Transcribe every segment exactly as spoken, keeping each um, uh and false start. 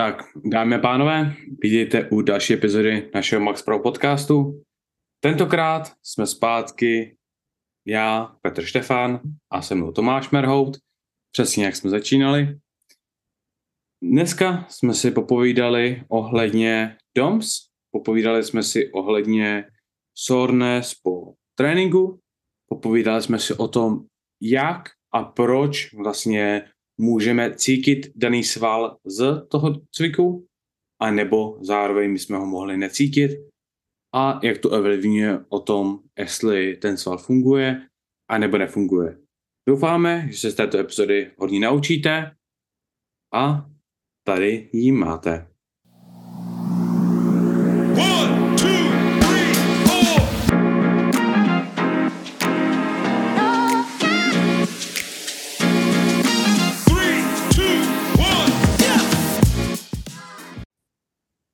Tak, dámy a pánové, vidíte u další epizody našeho MaxPro podcastu. Tentokrát jsme zpátky já, Petr Štefan a se mnou Tomáš Merhout, přesně jak jsme začínali. Dneska jsme si popovídali ohledně D O M S, popovídali jsme si ohledně soreness po tréninku, popovídali jsme si o tom, jak a proč vlastně můžeme cítit daný sval z toho cviku, anebo zároveň jsme ho mohli necítit a jak to ovlivňuje o tom, jestli ten sval funguje anebo nefunguje. Doufáme, že se z této epizody hodně naučíte a tady ji máte.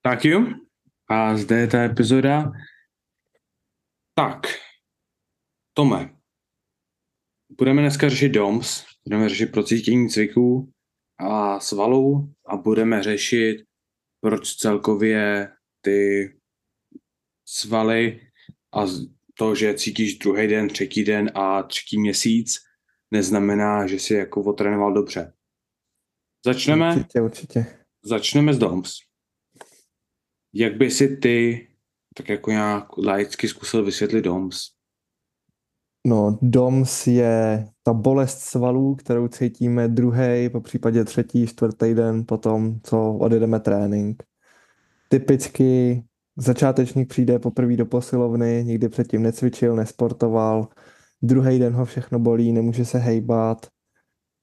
Tak jo, a zde je ta epizoda. Tak, Tome, budeme dneska řešit D O M S, budeme řešit procítění cviků a svalů a budeme řešit, proč celkově ty svaly a to, že cítíš druhý den, třetí den a třetí měsíc, neznamená, že jsi jako otrénoval dobře. Začneme, určitě, určitě. Začneme s D O M S. Jak by si ty, tak jako nějak laicky, zkusil vysvětlit D O M S? No, D O M S je ta bolest svalů, kterou cítíme druhý, po případě třetí, čtvrtý den po tom, co odjedeme trénink. Typicky začátečník přijde poprvé do posilovny, nikdy předtím necvičil, nesportoval, druhý den ho všechno bolí, nemůže se hejbat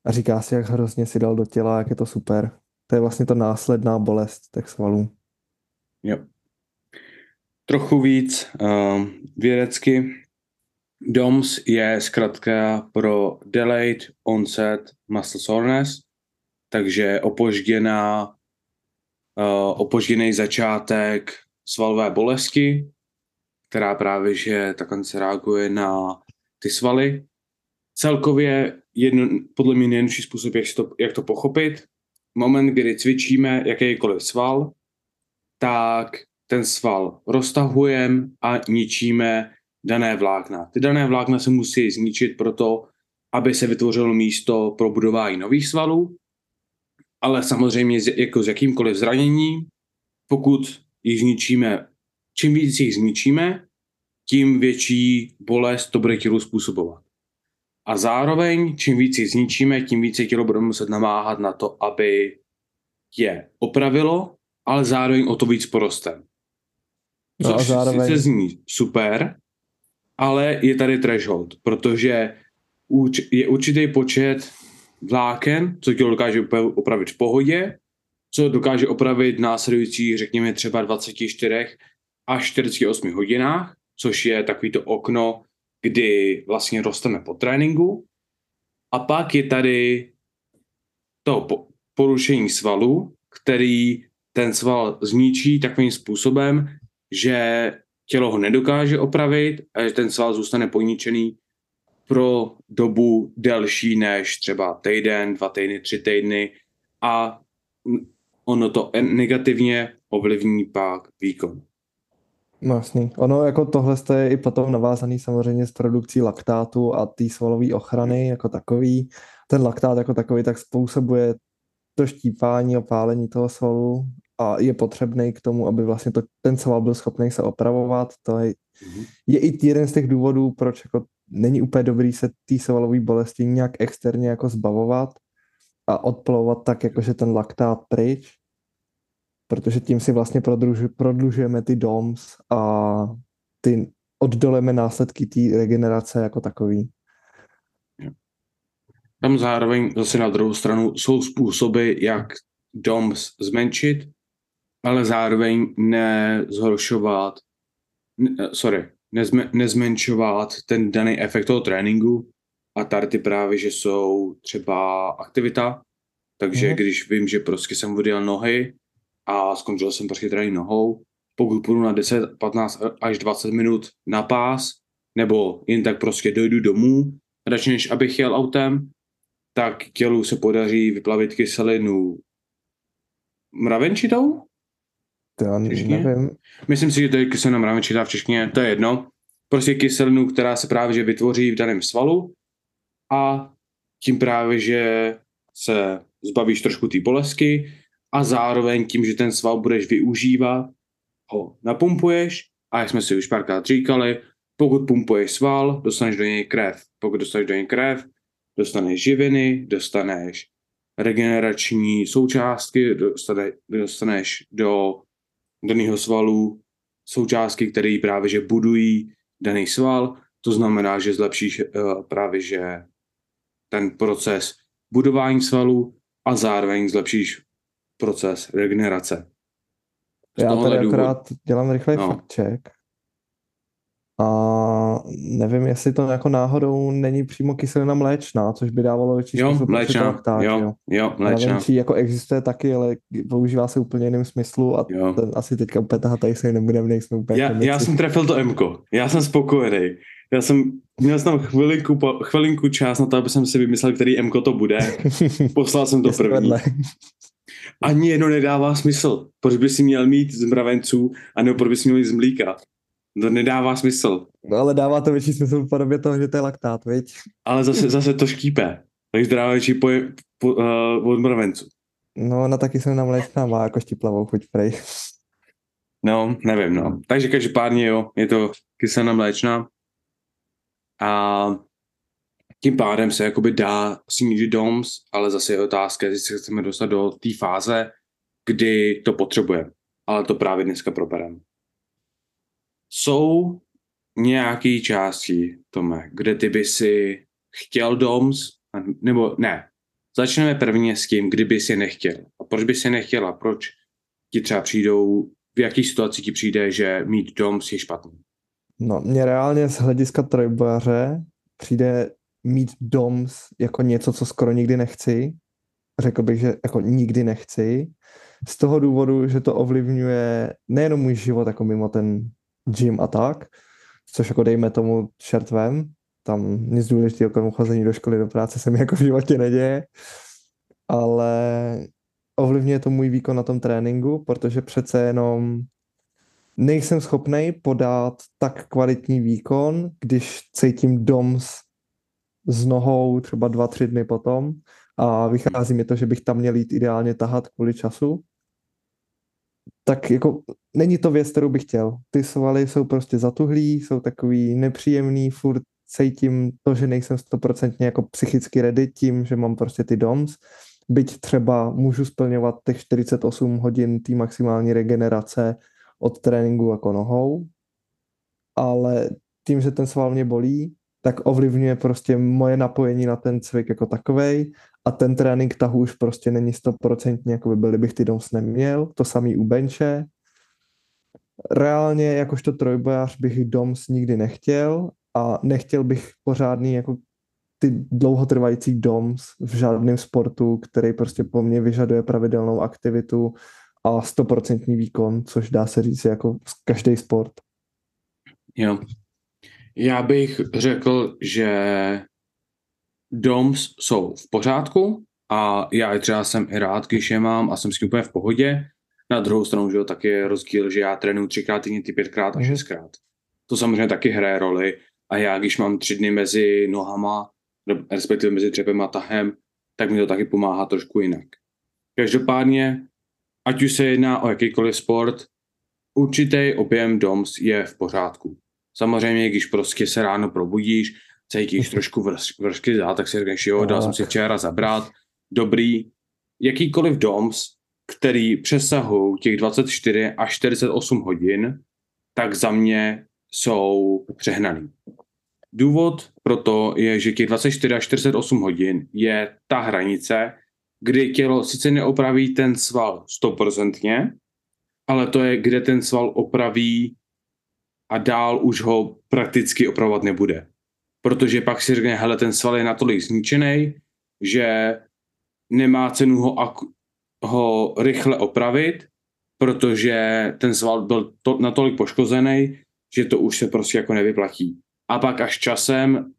a říká si, jak hrozně si dal do těla, jak je to super. To je vlastně ta následná bolest těch svalů. Jo. Trochu víc uh, vědecky. D O M S je zkrátka pro Delayed Onset Muscle Soreness, takže opožděná, uh, opožděný začátek svalové bolesti, která právě že takhle se reaguje na ty svaly. Celkově jedno, podle mě nejjednodušší způsob, jak to, jak to pochopit. Moment, kdy cvičíme jakýkoliv sval, tak ten sval roztahujeme a ničíme dané vlákna. Ty dané vlákna se musí zničit proto, aby se vytvořilo místo pro budování nových svalů, ale samozřejmě jako s jakýmkoliv zraněním, pokud jich zničíme, čím víc jich zničíme, tím větší bolest to bude tělu způsobovat. A zároveň, čím víc jich zničíme, tím více tělo budeme muset namáhat na to, aby je opravilo, ale zároveň o to víc porostem. Což no zároveň... sice zní super, ale je tady threshold, protože je určitý počet vláken, co tělo dokáže opravit v pohodě, co dokáže opravit v následujících, řekněme, třeba dvacet čtyři až čtyřicet osm hodinách, což je takovýto okno, kdy vlastně rosteme po tréninku. A pak je tady to porušení svalu, který ten sval zničí takovým způsobem, že tělo ho nedokáže opravit a že ten sval zůstane poničený pro dobu delší než třeba týden, dva týdny, tři týdny a ono to negativně ovlivní pak výkon. No jasný. Ono jako tohle je i potom navázaný samozřejmě s produkcí laktátu a té svalové ochrany jako takový. Ten laktát jako takový tak způsobuje to štípání a pálení toho svalu a je potřebný k tomu, aby vlastně to, ten sval byl schopný se opravovat. To je, je i jeden z těch důvodů, proč jako není úplně dobrý se té svalové bolesti nějak externě jako zbavovat a odplouvat tak, jakože ten laktát pryč, protože tím si vlastně prodlužujeme ty D O M S a ty oddoleme následky té regenerace jako takový. Tam zároveň zase na druhou stranu jsou způsoby, jak D O M S zmenšit, ale zároveň nezhoršovat, ne, sorry, nezme, nezmenšovat ten daný efekt toho tréninku a tady právě, že jsou třeba aktivita, takže mm. když vím, že prostě jsem odjel nohy a skončil jsem prostě trénink nohou, pokud půjdu na deset, patnáct až dvacet minut na pás, nebo jen tak prostě dojdu domů, radši než abych jel autem, tak tělu se podaří vyplavit kyselinu mravenčitou? To já nevím. Myslím si, že to je kyselina mravenčitá v češtině, to je jedno. Prostě kyselinu, která se právě že vytvoří v daném svalu a tím právě, že se zbavíš trošku té bolesti a zároveň tím, že ten sval budeš využívat, ho napumpuješ a jak jsme si už párkrát říkali, pokud pumpuješ sval, dostaneš do něj krev. Pokud dostaneš do něj krev, dostaneš živiny, dostaneš regenerační součástky, dostane, dostaneš do daného svalu součástky, které právě že budují daný sval. To znamená, že zlepšíš uh, právě že ten proces budování svalů a zároveň zlepšíš proces regenerace. Z Já tady důvod... akorát dělám rychlej no. fact-check. A nevím, jestli to jako náhodou není přímo kyselina mléčná, což by dávalo větší smysl. Jo, mléčná, tak, jo, jo, jo mléčná. Mravenčí jako existuje taky, ale používá se úplně jiným smyslu a ten asi teďka úplně tahatej se nebudeme, nejsme úplně. Já, já jsem trefil to Mko, já jsem spokojený. Já jsem, měl jsem tam chvilinku, chvilinku čas na to, aby jsem si vymyslel, který Mko to bude. Poslal jsem to první. Ani jedno nedává smysl. Proč by si měl mít z mravenců, anebo proč by si měl mít z mlíka? To nedává smysl. No ale dává to větší smysl v podobě toho, že to je laktát, viď? Ale zase, zase to škýpe. Takže dává větší po, po, uh, od mravenců. No ona taky se na mléčná má jako štiplavou chuť prej. No, nevím, no. Takže každopádně jo, je to kyselina mléčná. A tím pádem se jakoby dá snížit D O M S, ale zase je otázka, jestli se chceme dostat do té fáze, kdy to potřebujeme. Ale to právě dneska probereme. Jsou nějaké části, Tome, kde ty by si chtěl D O M S, nebo ne. Začneme prvně s tím, kdyby si nechtěl. A proč by si nechtěl a proč ti třeba přijdou, v jaký situaci ti přijde, že mít D O M S je špatný? No, mně reálně z hlediska trojbojaře přijde mít D O M S jako něco, co skoro nikdy nechci. Řekl bych, že jako nikdy nechci. Z toho důvodu, že to ovlivňuje nejenom můj život, jako mimo ten gym a tak, což jako dejme tomu čertvem, tam nic důležitého kolem chození do školy, do práce se mi jako v životě neděje, ale ovlivňuje to můj výkon na tom tréninku, protože přece jenom nejsem schopnej podat tak kvalitní výkon, když cítím D O M S s nohou třeba dva, tři dny potom a vychází mi to, že bych tam měl jít ideálně tahat kvůli času, tak jako není to věc, kterou bych chtěl. Ty svaly jsou prostě zatuhlí, jsou takový nepříjemný, furt cítím to, že nejsem stoprocentně jako psychicky ready tím, že mám prostě ty D O M S. Byť třeba můžu splňovat těch čtyřicet osm hodin té maximální regenerace od tréninku jako nohou, ale tím, že ten sval mě bolí, tak ovlivňuje prostě moje napojení na ten cvik jako takovej a ten trénink tahu už prostě není stoprocentní, jako by byl, bych ty D O M S neměl, to samý u benče. Reálně jakožto trojbojář bych D O M S nikdy nechtěl a nechtěl bych pořádný jako ty dlouhotrvající D O M S v žádném sportu, který prostě po mně vyžaduje pravidelnou aktivitu a stoprocentní výkon, což dá se říct jako každý sport. Jo. Já bych řekl, že D O M S jsou v pořádku a já třeba jsem i rád, když je mám a jsem s tím úplně v pohodě. Na druhou stranu, že jo, tak je rozdíl, že já trénuji třikrát týdně, ty pětkrát a šestkrát. To samozřejmě taky hraje roli a já, když mám tři dny mezi nohama, respektive mezi třepem a tahem, tak mi to taky pomáhá trošku jinak. Každopádně, ať už se jedná o jakýkoliv sport, určitý objem D O M S je v pořádku. Samozřejmě, když prostě se ráno probudíš, cítíš trošku vršky, vršky zá, tak si řekneš, jo, dal jsem si včera zabrat, dobrý. Jakýkoliv D O M S, který přesahují těch dvacet čtyři až čtyřicet osm hodin, tak za mě jsou přehnaný. Důvod pro to je, že těch dvacet čtyři až čtyřicet osm hodin je ta hranice, kdy tělo sice neopraví ten sval sto procent, ale to je, kde ten sval opraví a dál už ho prakticky opravovat nebude. Protože pak si řekne, hele, ten sval je natolik zničený, že nemá cenu ho, ak- ho rychle opravit, protože ten sval byl to- natolik poškozený, že to už se prostě jako nevyplatí. A pak až časem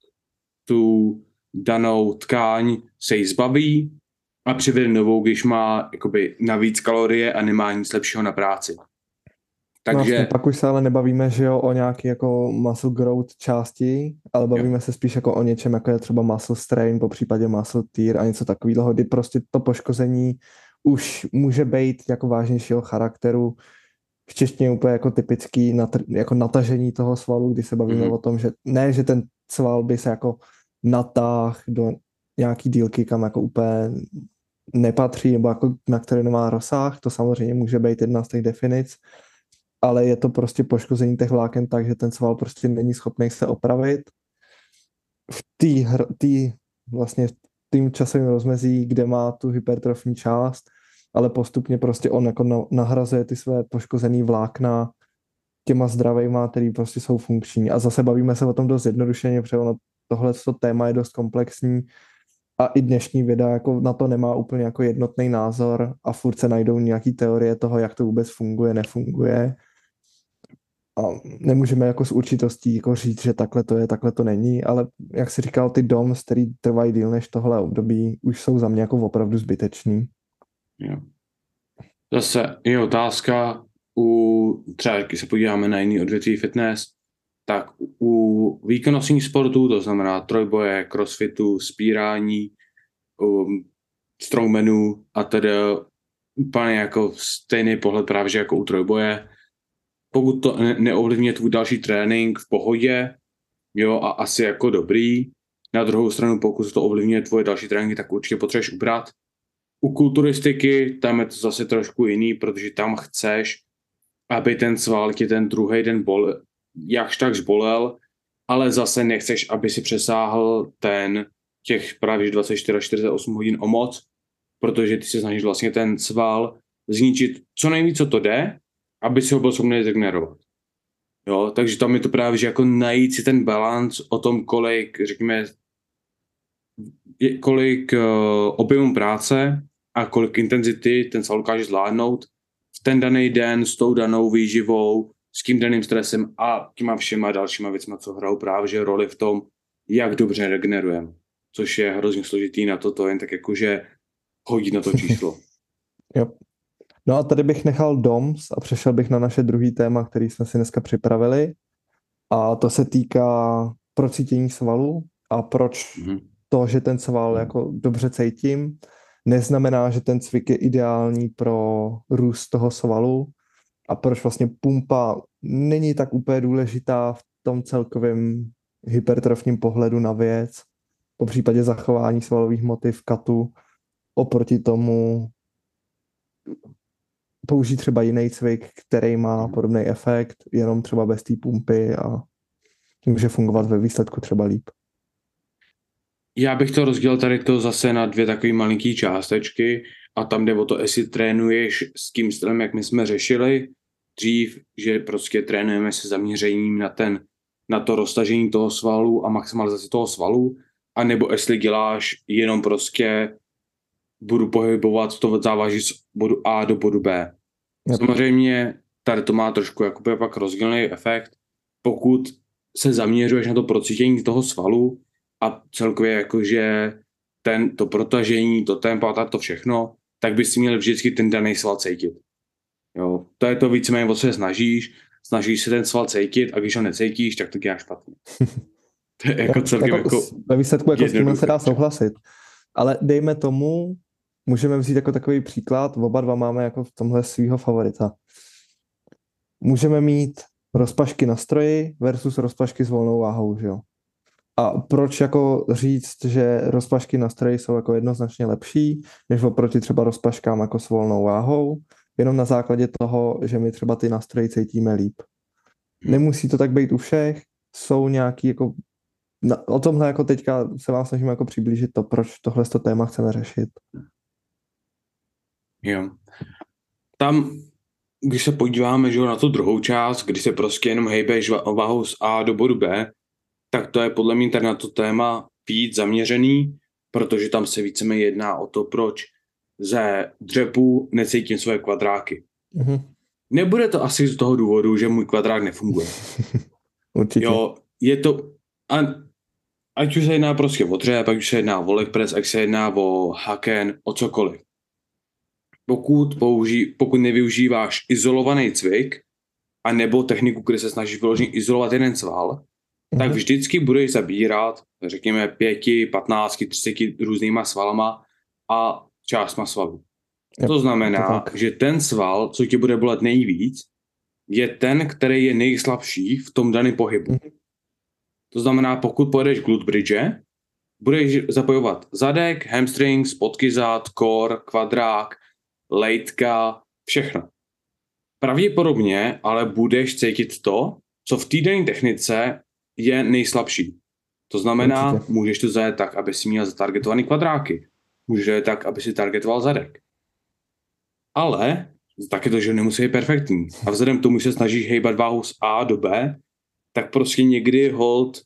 tu danou tkáň se jí zbaví, a přivede novou, když má jakoby navíc kalorie a nemá nic lepšího na práci. Takže vlastně, pak už se ale nebavíme, že jo, o nějaký jako muscle growth části, ale bavíme jo. se spíš jako o něčem, jako je třeba muscle strain, po případě muscle tear a něco takového, kdy prostě to poškození už může být jako vážnějšího charakteru. V češtině úplně jako typický natr- jako natažení toho svalu, kdy se bavíme mm. o tom, že ne, že ten sval by se jako natáhl do nějaký dílky, kam jako úplně nepatří, nebo jako na který nemá rozsah, to samozřejmě může být jedna z těch definic, ale je to prostě poškození těch vláken tak, že ten sval prostě není schopný se opravit. V tý, tý, vlastně tým časovým rozmezí, kde má tu hypertrofní část, ale postupně prostě on jako nahrazuje ty své poškozený vlákna těma zdravejma, který prostě jsou funkční. A zase bavíme se o tom dost zjednodušeně, protože ono tohleto téma je dost komplexní a i dnešní věda jako na to nemá úplně jako jednotný názor a furt se najdou nějaký teorie toho, jak to vůbec funguje, nefunguje. A nemůžeme jako s určitostí jako říct, že takhle to je, takhle to není, ale jak jsi říkal, ty D O M S, který trvají díl než tohle období, už jsou za mě jako opravdu zbytečný. Jo. Zase je otázka, u, třeba když se podíváme na jiný odvětví fitness, tak u výkonnostních sportů, to znamená trojboje, crossfitu, spírání, um, strongmanů a tedy úplně jako stejný pohled právě že jako u trojboje. Pokud to ne- neovlivňuje tvůj další trénink v pohodě, jo, a asi jako dobrý. Na druhou stranu, pokud to ovlivňuje tvoje další tréninky, tak určitě potřebuješ ubrat. U kulturistiky tam je to zase trošku jiný, protože tam chceš, aby ten sval ti ten druhý den bol, jakž tak bolel, ale zase nechceš, aby si přesáhl ten těch právě dvacet čtyři až čtyřicet osm hodin o moc, protože ty se snažíš vlastně ten sval zničit co nejvíc, co to jde, aby si ho byl schopný zregenerovat. Jo, takže tam je to právě, že jako najít si ten balanc o tom, kolik, řekněme, kolik uh, objemu práce a kolik intenzity ten sval dokáže zvládnout v ten daný den s tou danou výživou, s tím daným stresem a těma všema dalšíma věcma, co hrajou právě že roli v tom, jak dobře regenerujeme. Což je hrozně složitý na to, to jen tak jakože hodit na to číslo. Jo. No a tady bych nechal D O M S a přešel bych na naše druhý téma, který jsme si dneska připravili. A to se týká procítění svalu a proč mm-hmm. to, že ten sval jako dobře cítím, neznamená, že ten cvik je ideální pro růst toho svalu a proč vlastně pumpa není tak úplně důležitá v tom celkovém hypertrofním pohledu na věc, po případě zachování svalových hmoty v katu, oproti tomu použít třeba jiný cvik, který má podobný efekt, jenom třeba bez té pumpy a může fungovat ve výsledku třeba líp. Já bych to rozdělil tady to zase na dvě takové malinký částečky a tam jde o to, jestli trénuješ s tím stylem, jak my jsme řešili dřív, že prostě trénujeme se zaměřením na, ten, na to roztažení toho svalu a maximalizaci toho svalu, anebo jestli děláš jenom prostě budu pohybovat, to závaží z bodu A do bodu B. Samozřejmě tady to má trošku jakoby pak rozdílný efekt, pokud se zaměřuješ na to procítění toho svalu a celkově jakože ten, to protažení, to tempo a to všechno, tak bys si měl vždycky ten daný sval cítit. Jo, to je to víceméně, o co se snažíš, snažíš se ten sval cítit a když ho necítíš, tak to děláš špatně. To je jako celkem jako... Ve výsledku jako s tím se dá souhlasit, ale dejme tomu, můžeme vzít jako takový příklad, oba dva máme jako v tomhle svýho favorita. Můžeme mít rozpažky na stroji versus rozpažky s volnou váhou, že jo? A proč jako říct, že rozpažky na stroji jsou jako jednoznačně lepší, než oproti třeba rozpažkám jako s volnou váhou, jenom na základě toho, že my třeba ty na stroji cítíme líp. Nemusí to tak být u všech, jsou nějaký jako... Na, o tomhle jako teďka se vám snažím jako přiblížit to, proč tohle to téma chceme řešit. Jo. Tam, když se podíváme že, na tu druhou část, když se prostě jenom hejbeš váhou z A do bodu B, tak to je podle mě tady na to téma víc zaměřený, protože tam se víceméně jedná o to, proč ze dřepů necítím svoje kvadráky. Mhm. Nebude to asi z toho důvodu, že můj kvadrák nefunguje. Určitě. Jo, je to... A Ať už se jedná prostě o dřep, ať už se jedná o leg press, ať se jedná o haken, o cokoliv. Pokud, použij, pokud nevyužíváš izolovaný cvik, a nebo techniku, kde se snažíš vyloženě izolovat jeden sval, tak vždycky budeš zabírat, řekněme, pěti, patnácti, třiceti různýma svalama a částma svalů. To znamená, to že ten sval, co ti bude bolet nejvíc, je ten, který je nejslabší v tom daném pohybu. Mm-hmm. To znamená, pokud pojedeš glute bridge, budeš zapojovat zadek, hamstring, spodky zad, core, kvadrák, lejtka, všechno. Pravděpodobně ale budeš cítit to, co v týdenní technice je nejslabší. To znamená, určitě. Můžeš to zajet tak, aby si měl zatargetovaný kvadráky. Můžeš zajet tak, aby si targetoval zadek. Ale taky to, že nemusí být perfektní. A vzhledem k tomu, že se snažíš hejbat váhu z A do B, tak prostě někdy hold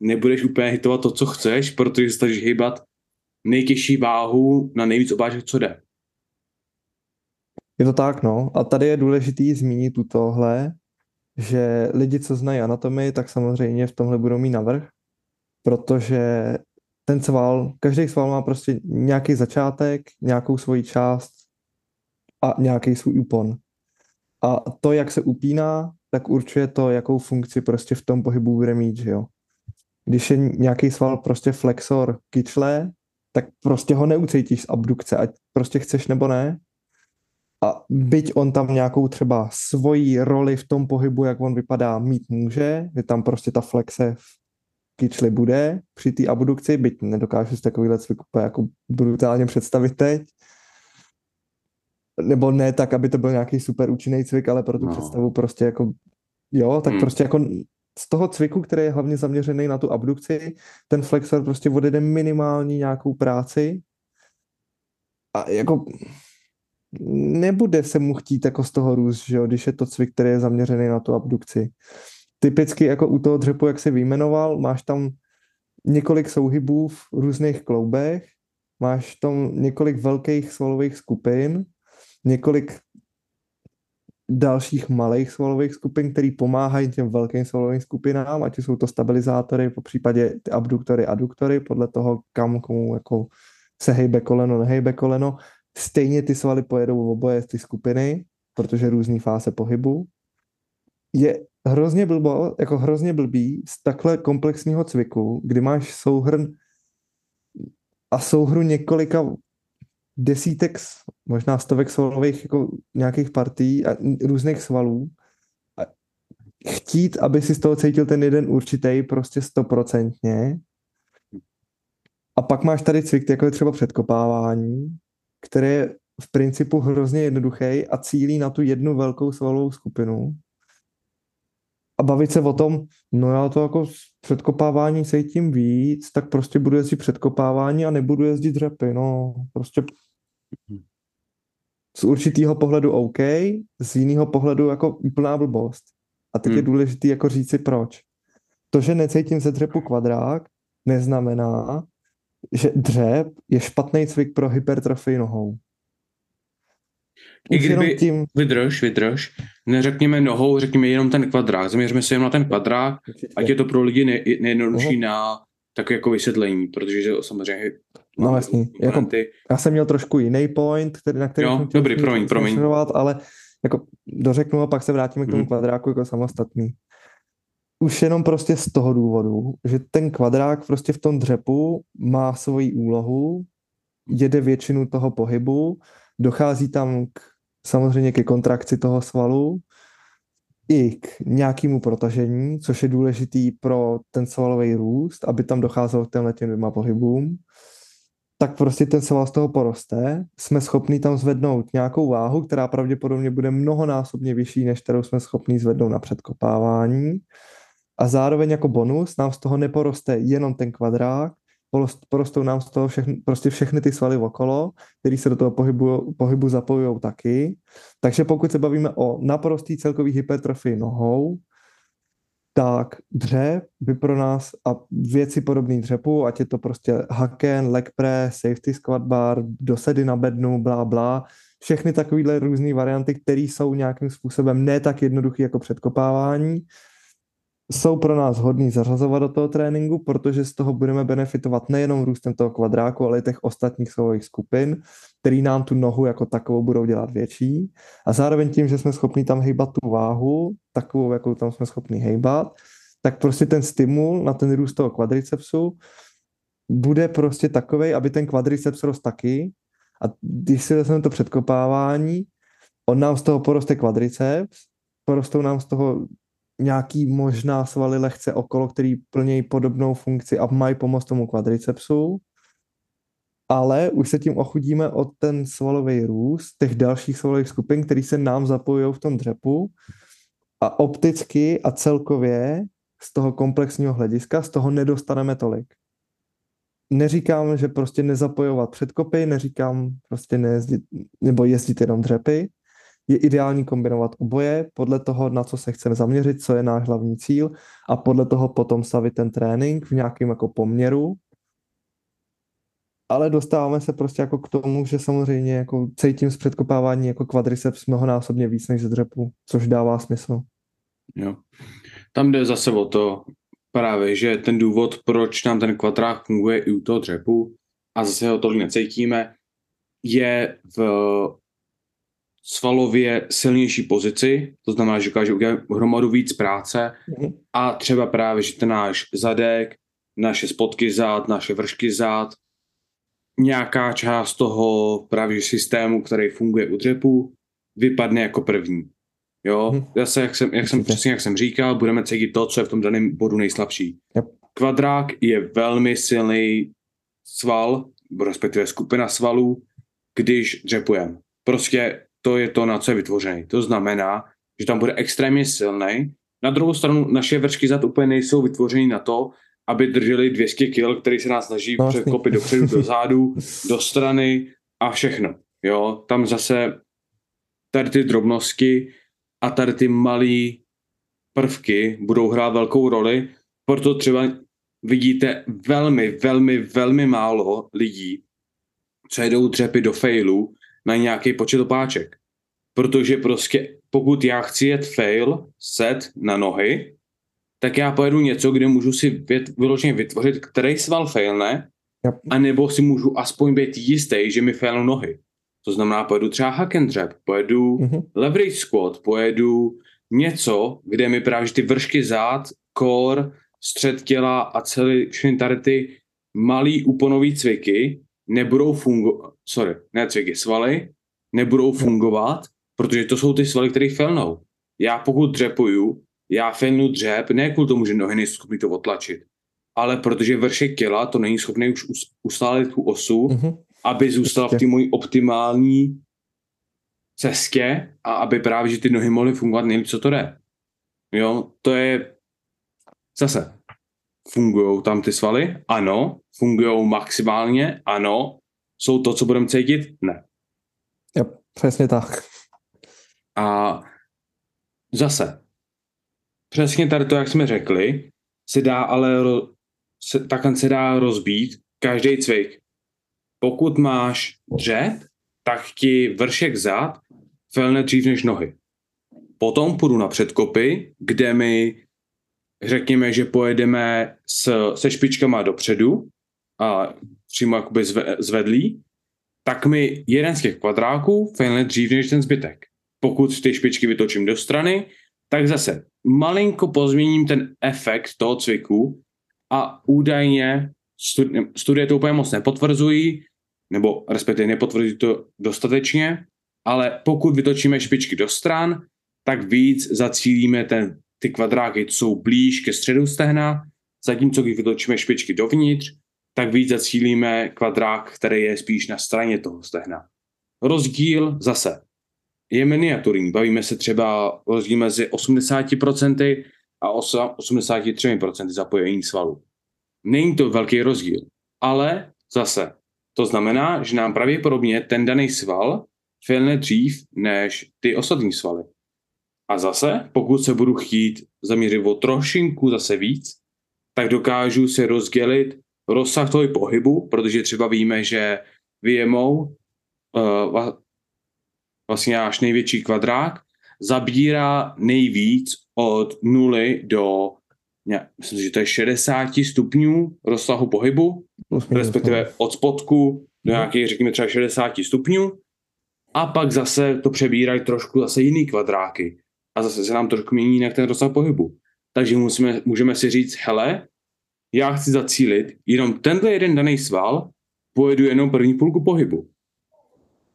nebudeš úplně hitovat to, co chceš, protože se snažíš hejbat nejtěžší váhu na nejvíc obážek, co jde. Je to tak, no. A tady je důležitý zmínit tohle, že lidi, co znají anatomii, tak samozřejmě v tomhle budou mít navrch, protože ten sval, každý sval má prostě nějaký začátek, nějakou svoji část a nějaký svůj úpon. A to, jak se upíná, tak určuje to, jakou funkci prostě v tom pohybu bude mít, že jo. Když je nějaký sval prostě flexor kyčle, tak prostě ho neucítíš z abdukce, ať prostě chceš nebo ne. A byť on tam nějakou třeba svoji roli v tom pohybu, jak on vypadá, mít může, že tam prostě ta flexe v kyčli bude při té abdukci, byť nedokážu si takovýhle cvik jako brutálně představit teď. Nebo ne tak, aby to byl nějaký super účinný cvik, ale pro tu no. představu prostě jako, jo, tak hmm. prostě jako z toho cviku, který je hlavně zaměřený na tu abdukci, ten flexor prostě odjede minimální nějakou práci a jako... nebude se mu chtít jako z toho růst, že jo, když je to cvik, který je zaměřený na tu abdukci. Typicky jako u toho dřepu, jak jsi vyjmenoval, máš tam několik souhybů v různých kloubech, máš tam několik velkých svalových skupin, několik dalších malých svalových skupin, který pomáhají těm velkým svalovým skupinám, ať jsou to stabilizátory, po případě ty abduktory, aduktory, podle toho, kam komu jako se hejbe koleno, nehejbe koleno. Stejně ty svaly pojedou v oboje z ty skupiny, protože různý fáze pohybu. Je hrozně blbo, jako hrozně blbý z takhle komplexního cviku, kdy máš souhrn a souhru několika desítek, možná stovek svalových jako nějakých partií a různých svalů a chtít, aby si z toho cítil ten jeden určitý prostě stoprocentně. A pak máš tady cvik, jako je třeba předkopávání, který je v principu hrozně jednoduchý a cílí na tu jednu velkou svalovou skupinu. A bavit se o tom, no já to jako předkopávání cítím víc, tak prostě budu jezdit předkopávání a nebudu jezdit dřepy. No, prostě z určitýho pohledu OK, z jiného pohledu jako úplná blbost. A teď hmm. je důležitý jako říct si proč. To, že necítím ze dřepu kvadrák, neznamená, že dřep je špatný cvik pro hypertrofii nohou. Už I kdyby, tím... vydrž, vydrž, neřekněme nohou, řekněme jenom ten kvadrák, zaměřme se jen na ten kvadrák, určitě. Ať je to pro lidi nej, nejjednodušší no. na tak jako vysvětlení, protože samozřejmě... No jasný, jako, já jsem měl trošku jiný point, který, na který jo, jsem dobrý, promiň, promiň. Ale jako dořeknu a pak se vrátíme k tomu hmm. kvadráku jako samostatný. Už jenom prostě z toho důvodu, že ten kvadrák prostě v tom dřepu má svoji úlohu, jede většinu toho pohybu, dochází tam k, samozřejmě ke kontrakci toho svalu i k nějakému protažení, což je důležitý pro ten svalový růst, aby tam docházelo k těmhle těm dvěma pohybům. Tak prostě ten sval z toho poroste, jsme schopni tam zvednout nějakou váhu, která pravděpodobně bude mnohonásobně vyšší, než kterou jsme schopni zvednout na předkopávání. A zároveň jako bonus nám z toho neporoste jenom ten kvadrák, porostou nám z toho všechny, prostě všechny ty svaly okolo, které se do toho pohybu, pohybu zapojují taky. Takže pokud se bavíme o naprostý celkový hypertrofii nohou, tak dřep by pro nás a věci podobné dřepu, ať je to prostě haken, leg press, safety squat bar, dosedy na bednu, blá, blá, všechny takovýhle různé varianty, které jsou nějakým způsobem ne tak jednoduché jako předkopávání, jsou pro nás hodný zařazovat do toho tréninku, protože z toho budeme benefitovat nejenom růstem toho kvadráku, ale i těch ostatních svalových skupin, který nám tu nohu jako takovou budou dělat větší. A zároveň tím, že jsme schopni tam hejbat tu váhu, takovou, jakou tam jsme schopni hejbat, tak prostě ten stimul na ten růst toho kvadricepsu bude prostě takovej, aby ten kvadriceps rost taky. A když si vezmeme to předkopávání, on nám z toho poroste kvadriceps, porostou nám z toho nějaký možná svaly lehce okolo, který plnějí podobnou funkci a mají pomoct tomu kvadricepsu, ale už se tím ochudíme o ten svalový růst těch dalších svalových skupin, který se nám zapojují v tom dřepu, a opticky a celkově z toho komplexního hlediska z toho nedostaneme tolik. Neříkám, že prostě nezapojovat předkopy, neříkám prostě nejezdit, nebo jezdit jenom dřepy. Je ideální kombinovat oboje podle toho, na co se chceme zaměřit, co je náš hlavní cíl, a podle toho potom stavit ten trénink v nějakém jako poměru. Ale dostáváme se prostě jako k tomu, že samozřejmě jako cítím z předkopávání jako kvadriceps mnohonásobně víc než z dřepu, což dává smysl. Jo. Tam jde zase o to právě, že ten důvod, proč nám ten kvadrák funguje i u toho dřepu a zase ho tolik necítíme, je v svalově silnější pozici, to znamená, že dokáže udělat hromadu víc práce, a třeba právě, že ten náš zadek, naše spodky zad, naše vršky zad, nějaká část toho právě systému, který funguje u dřepu, vypadne jako první. Jo, zase, jak jsem, jak jsem, přesně jak jsem říkal, budeme cítit to, co je v tom daném bodu nejslabší. Yep. Kvadrák je velmi silný sval, respektive skupina svalů, když dřepujeme. Prostě to je to, na co je vytvořený. To znamená, že tam bude extrémně silný. Na druhou stranu naše vršky zad úplně nejsou vytvořeny na to, aby drželi dvě stě kil, který se nás snaží no, překopit dopředu, do zádu, do strany a všechno. Jo, tam zase tady ty drobnosti a tady ty malý prvky budou hrát velkou roli, proto třeba vidíte velmi, velmi, velmi málo lidí, co jedou dřepy do failu na nějaký počet opáček. Protože prostě pokud já chci jet fail, set na nohy, tak já pojedu něco, kde můžu si vyloženě vytvořit, který sval failne, anebo si můžu aspoň být jistý, že mi failnou nohy. To znamená, pojedu třeba hack and drag, pojedu mm-hmm. leverage squat, pojedu něco, kde mi právě ty vršky zad, core, střed těla a celý všechny tady ty malý úponový cviky nebudou fungovat, sorry, ne cviky, svaly, nebudou fungovat, protože to jsou ty svaly, které failnou. Já pokud dřepuju, já failnu dřep, ne kvůli tomu, že nohy nejsou schopný to otlačit, ale protože vršek těla to není schopný už ustálit tu osu, mm-hmm. aby zůstal v té mojí optimální cestě a aby právě že ty nohy mohly fungovat nejlíp, co to jde. Jo, to je zase. Fungujou tam ty svaly? Ano. Fungujou maximálně? Ano. Jsou to, co budeme cítit? Ne. Jo, přesně tak. A zase. Přesně tady to, jak jsme řekli, se dá ale ro- se, takhle se dá rozbít každý cvik. Pokud máš dřep, tak ti vršek zad felne dřív než nohy. Potom půjdu na předkopy, kde mi řekněme, že pojedeme s, se špičkama dopředu a přímo jakoby zve, zvedlí, tak mi jeden z těch kvadráků felne dřív než ten zbytek. Pokud ty špičky vytočím do strany, tak zase malinko pozměním ten efekt toho cviku a údajně studie, studie to úplně moc nepotvrzují, nebo respektive nepotvrzují to dostatečně, ale pokud vytočíme špičky do stran, tak víc zacílíme ten, ty kvadráky, co jsou blíž ke středu stehna, zatímco když vytočíme špičky dovnitř, tak víc zacílíme kvadrák, který je spíš na straně toho stehna. Rozdíl zase je miniaturní. Bavíme se třeba rozdíl mezi osmdesát procent a osmdesát tři procent zapojení svalů. Není to velký rozdíl, ale zase to znamená, že nám pravděpodobně ten daný sval failne dřív než ty ostatní svaly. A zase, pokud se budu chtít zaměřit o trošinku zase víc, tak dokážu si rozdělit rozsah toho pohybu, protože třeba víme, že V M O, uh, vlastně náš největší kvadrák, zabírá nejvíc od nuly do myslím, že to je šedesát stupňů rozsahu pohybu, respektive od spodku do nějakých, řekněme třeba šedesát stupňů, a pak zase to přebírají trošku zase jiný kvadráky a zase se nám trošku mění jinak ten rozsah pohybu. Takže musíme, můžeme si říct, hele, já chci zacílit jenom tenhle jeden daný sval, pojedu jenom první půlku pohybu.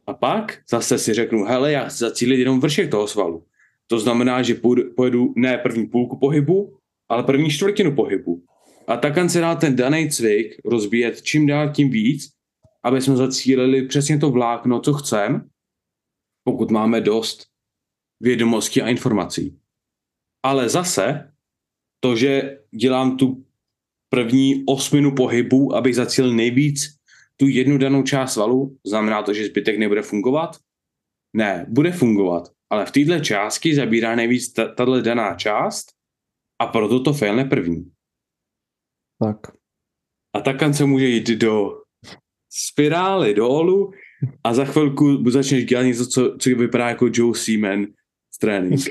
A pak zase si řeknu, hele, já chci zacílit jenom vršek toho svalu. To znamená, že pojedu ne první půlku pohybu, ale první čtvrtinu pohybu. A takhle se dá ten daný cvik rozbíjet čím dál tím víc, aby jsme zacílili přesně to vlákno, co chceme, pokud máme dost vědomostí a informací. Ale zase to, že dělám tu první osminu pohybu, abych zacílil nejvíc tu jednu danou část svalu, znamená to, že zbytek nebude fungovat? Ne, bude fungovat, ale v této části zabírá nejvíc tato daná část, a proto to failne první. Tak. A takhle se může jít do spirály dolů a za chvilku začneš dělat něco, co, co vypadá jako Joe Seedman z trénink.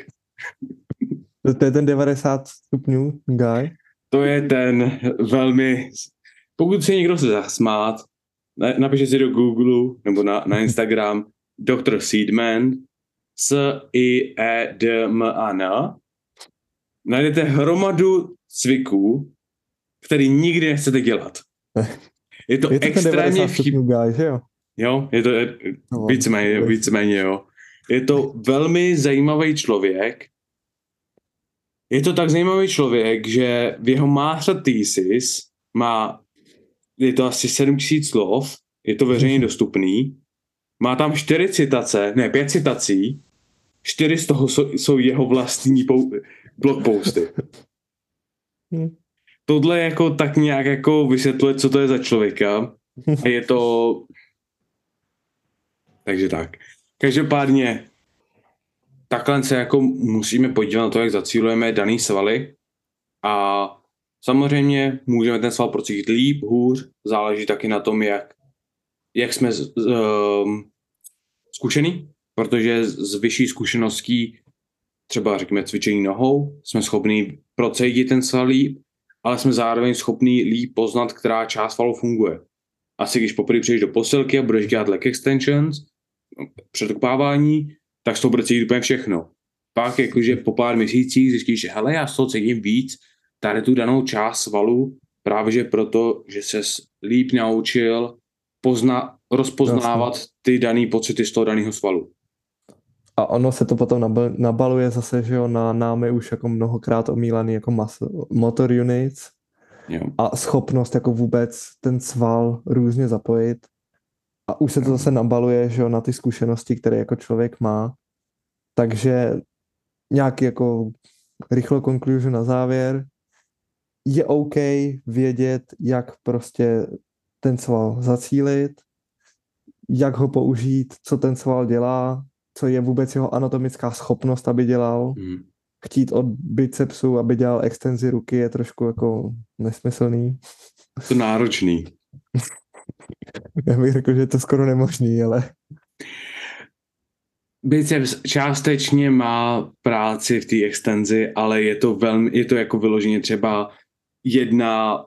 To je ten devadesát stupňů guy? To je ten velmi... Pokud se někdo chce zasmát, napište si do Google nebo na, na Instagram doktor Seedman s i e d m a n. Najdete hromadu cviků, který nikdy nechcete dělat. Je to, je to extrémně vtipný. Jo? jo, je to je, no, víceméně, víceméně, jo. Je to velmi zajímavý člověk. Je to tak zajímavý člověk, že v jeho master thesis má, je to asi sedm tisíc slov, je to veřejně dostupný, má tam čtyři citace, ne, pět citací, čtyři z toho jsou, jsou jeho vlastní pou, blog posty. Hmm. Tohle jako tak nějak jako vysvětluje, co to je za člověka. A je to... Takže tak. Každopádně takhle se jako musíme podívat na to, jak zacílujeme daný svaly, a samozřejmě můžeme ten sval procítit líp, hůř, záleží taky na tom, jak, jak jsme z, um, zkušený, protože s vyšší zkušeností, třeba řekněme cvičení nohou, jsme schopni procítit ten sval líp, ale jsme zároveň schopni líp poznat, která část svalu funguje. Asi když poprvé přijdeš do posilky a budeš dělat leg extensions, předkopávání, tak z toho bude cítit úplně všechno. Pak jakože po pár měsících zjistíš, že hele, já z toho cítím víc, tady tu danou část svalu, právě že proto, že ses líp naučil pozna, rozpoznávat ty daný pocity z toho daného svalu. A ono se to potom nabal, nabaluje zase, že jo, na námi už jako mnohokrát omílaný jako mas, motor units, jo. A schopnost jako vůbec ten sval různě zapojit. A už se to zase nabaluje, že jo, na ty zkušenosti, které jako člověk má. Takže nějaký jako rychlo konkluzi na závěr. Je OK vědět, jak prostě ten sval zacílit, jak ho použít, co ten sval dělá, co je vůbec jeho anatomická schopnost, aby dělal. Hmm. Chtít od bicepsu, aby dělal extenzi ruky, je trošku jako nesmyslný. To náročný. Já bych řekl, že je to skoro nemožný, ale... Biceps částečně má práci v té extenzi, ale je to velmi, je to jako vyloženě třeba jedna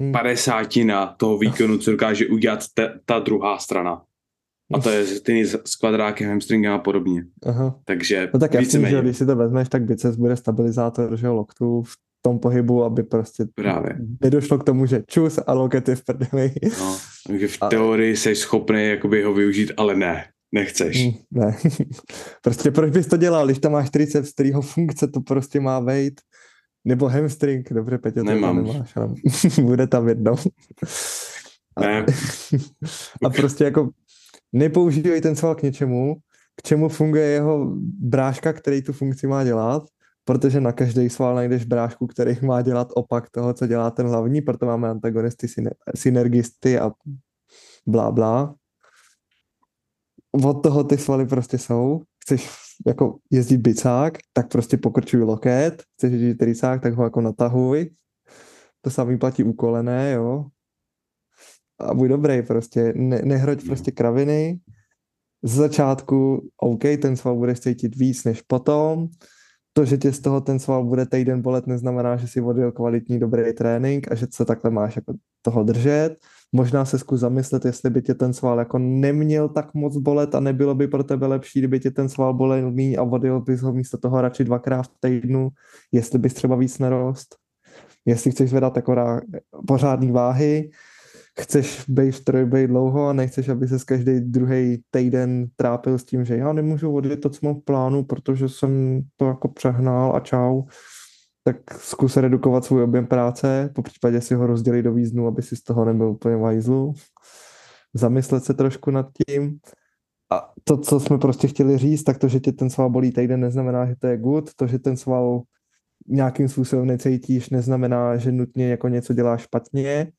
hmm. padesátina toho výkonu, co dokáže udělat te, ta druhá strana. A to je stejný s kvadrákem, hamstringem a podobně. Aha. Takže no tak jasný, že když si to vezmeš, tak biceps bude stabilizátor, že jo, loktu v tom pohybu, aby prostě právě nedošlo k tomu, že čus a loket je v prdeli. No, takže v a... teorii jsi schopný jakoby ho využít, ale ne, nechceš. Ne, prostě proč bys to dělal, když tam máš triceps, kterýho funkce to prostě má vejít, nebo hamstring, dobře, Petě, to nemáš, ale bude tam jednou. Ne. A prostě jako nepoužívají ten sval k něčemu, k čemu funguje jeho bráška, který tu funkci má dělat, protože na každý sval najdeš brášku, který má dělat opak toho, co dělá ten hlavní, proto máme antagonisty, synergisty a blá, blá. Od toho ty svaly prostě jsou. Chceš jako jezdit bicák, tak prostě pokrčuj loket. Chceš jezdit tricák, tak ho jako natahuj. To samý platí u kolene, jo. A buď dobrý prostě, ne, nehroť prostě kraviny. Z začátku, OK, ten sval budeš cítit víc než potom, To, že tě z toho ten sval bude týden bolet, neznamená, že si odjel kvalitní, dobrý trénink a že se takhle máš jako toho držet. Možná se zkus zamyslet, jestli by tě ten sval jako neměl tak moc bolet a nebylo by pro tebe lepší, kdyby tě ten sval bolel míň a odjel bys ho místo toho radši dvakrát v týdnu, jestli bys třeba víc nerost. Jestli chceš zvedat jako pořádný váhy, chceš být v trojbej dlouho a nechceš, aby ses každý druhý týden trápil s tím, že já nemůžu odjet to, co mám v plánu, protože jsem to jako přehnal a čau, tak zkus redukovat svůj objem práce, popřípadě si ho rozdělit do význů, aby si z toho nebyl úplně vajzlu. Zamyslet se trošku nad tím. A to, co jsme prostě chtěli říct, tak to, že tě ten sval bolí týden, neznamená, že to je good. To, že ten sval nějakým způsobem necítíš, neznamená, že nutně jako něco děláš špatně,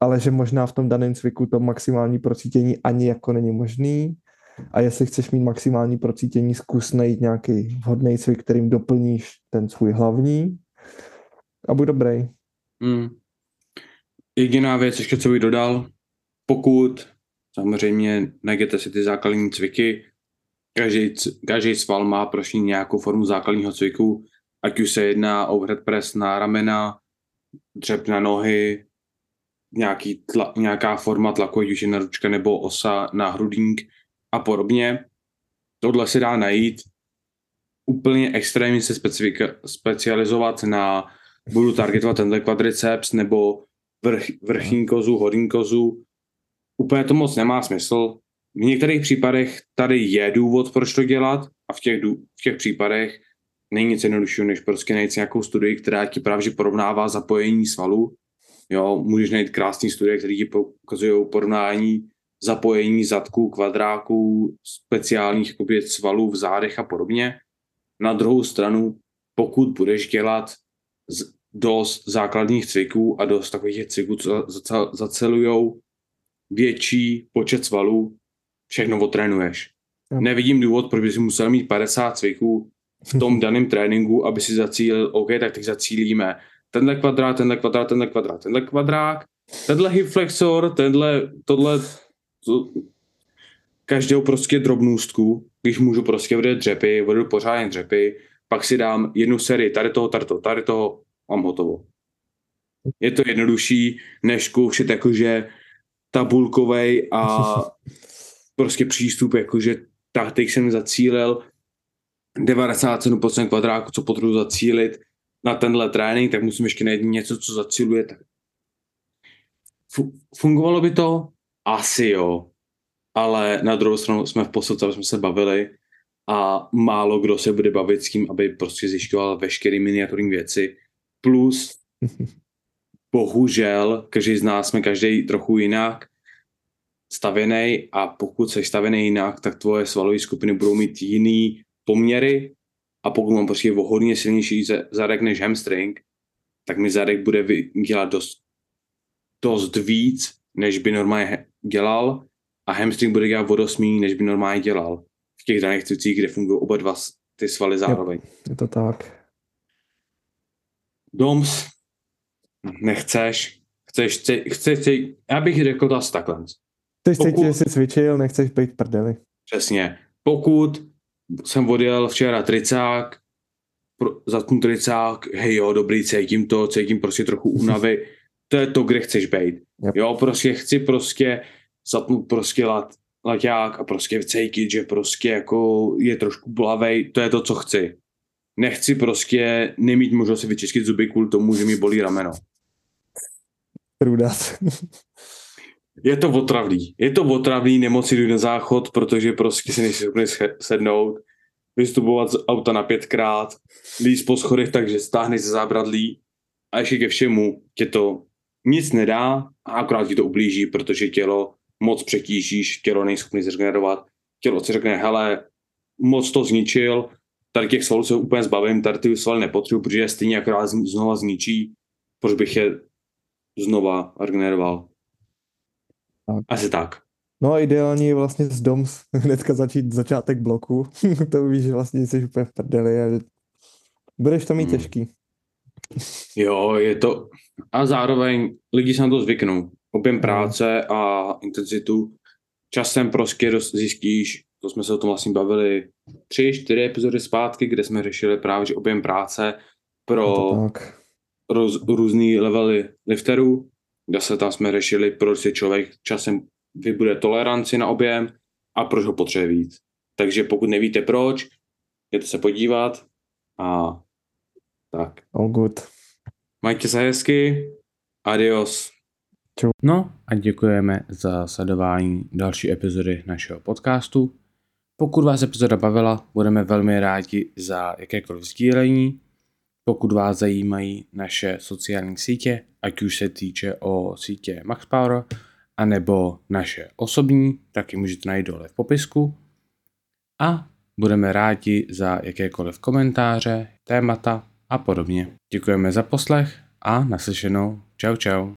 ale že možná v tom daném cviku to maximální procítění ani jako není možný. A jestli chceš mít maximální procítění, zkus najít nějaký vhodný cvik, kterým doplníš ten svůj hlavní a buď dobrý. Mm. Jediná věc, ještě co bych dodal, pokud samozřejmě najděte si ty základní cviky, každý, každý sval má prostě nějakou formu základního cviku, ať už se jedná overhead press na ramena, dřep na nohy, nějaký tla, nějaká forma tlaku, ať už je na ručka nebo osa na hrudník a podobně. Tohle se dá najít. Úplně extrémně se specifika, specializovat na budu targetovat tenhle kvadriceps nebo vrch, vrchní kozu, horní kozu. Úplně to moc nemá smysl. V některých případech tady je důvod, proč to dělat a v těch, v těch případech není nic jednoduššího, než prostě najít nějakou studii, která ti právě porovnává zapojení svalů. Jo, můžeš najít krásný studie, které ti ukazují porovnání zapojení zadků, kvadráků, speciálních jakoby, svalů v zádech a podobně. Na druhou stranu, pokud budeš dělat dost základních cviků a dost takových cviků, co zacelujou větší počet svalů, všechno otrénuješ. Nevidím důvod, proč bys musel mít padesát cviků v tom daném tréninku, aby si zacílil, OK, tak teď zacílíme tenhle kvadrát, tenhle kvadrát, tenhle kvadrát, tenhle kvadrát, tenhle hip flexor, tenhle, tohle, to, každého prostě drobnůstku, když můžu prostě vdět dřepy, vedu pořádně dřepy, pak si dám jednu sérii tady toho, tady toho, tady toho, mám hotovo. Je to jednodušší, než koušet jakože tabulkovej a prostě přístup, jakože tak teď jsem zacílil devadesát sedm procent kvadráku, co potřebuji zacílit, na tenhle trénink, tak musím ještě najít něco, co zacíluje. F- fungovalo by to? Asi jo. Ale na druhou stranu jsme v posledce, aby jsme se bavili a málo kdo se bude bavit s tím, aby prostě zjišťoval veškeré miniaturní věci. Plus, bohužel, každý z nás jsme každý trochu jinak stavěnej a pokud jsi stavěnej jinak, tak tvoje svalové skupiny budou mít jiný poměry. A pokud mám prostě o hodně silnější zadek než hamstring, tak mi zadek bude dělat dost, dost víc, než by normálně dělal a hamstring bude dělat o dost méně, než by normálně dělal v těch daných cvicích, kde fungují oba dva ty svaly zároveň. Je to tak. D O M S nechceš. Chceš, chceš, chceš, já bych řekl to asi takhle. Chceš cítit, že jsi cvičil, nechceš být prdeli. Přesně. Pokud jsem odjel včera tricák, zatnu tricák, hej jo, dobrý, cítím to, cítím prostě trochu únavy, to je to, kde chceš být. Yep. Jo, prostě chci prostě zatnout prostě lat, laťák a prostě cítit, že prostě jako je trošku bolavej, to je to, co chci. Nechci prostě nemít možnost si vyčistit zuby kvůli tomu, že mi bolí rameno. Rudat. Je to otravný. Je to otravný, nemoci jdu na záchod, protože prostě si nejsi schopný sednout, vystupovat z auta na pětkrát, líst po schodech, takže stáhneš ze zábradlí a ještě ke všemu tě to nic nedá a akorát ti to ublíží, protože tělo moc přetížíš, tělo nejsi schopný zregenerovat, tělo si řekne, hele, moc to zničil, tady těch svalů se úplně zbavím, tady ty svaly nepotřebuji, protože je stejně akorát znova zničí, proč bych je znova regeneroval. Tak. Asi tak. No a ideální je vlastně z D O M S hnedka začít začátek bloku. To víš, že vlastně jsi úplně v prdeli a že budeš to mít hmm. těžký. Jo, je to. A zároveň lidi se na to zvyknou. Objem práce a intenzitu. Časem prostě zjistíš, To jsme se o tom vlastně bavili tři, čtyři epizody zpátky, kde jsme řešili právě že objem práce pro roz, různý levely lifterů. Zase tam jsme řešili, proč si člověk časem vybude toleranci na objem a proč ho potřebuje víc. Takže pokud nevíte proč, jděte se podívat a tak. All good. Majte se hezky. Adios. No a děkujeme za sledování další epizody našeho podcastu. Pokud vás epizoda bavila, budeme velmi rádi za jakékoliv sdílení. Pokud vás zajímají naše sociální sítě, ať už se týče o sítě Max Power, anebo naše osobní, tak ji můžete najít dole v popisku. A budeme rádi za jakékoliv komentáře, témata a podobně. Děkujeme za poslech a naslyšenou. Čau čau.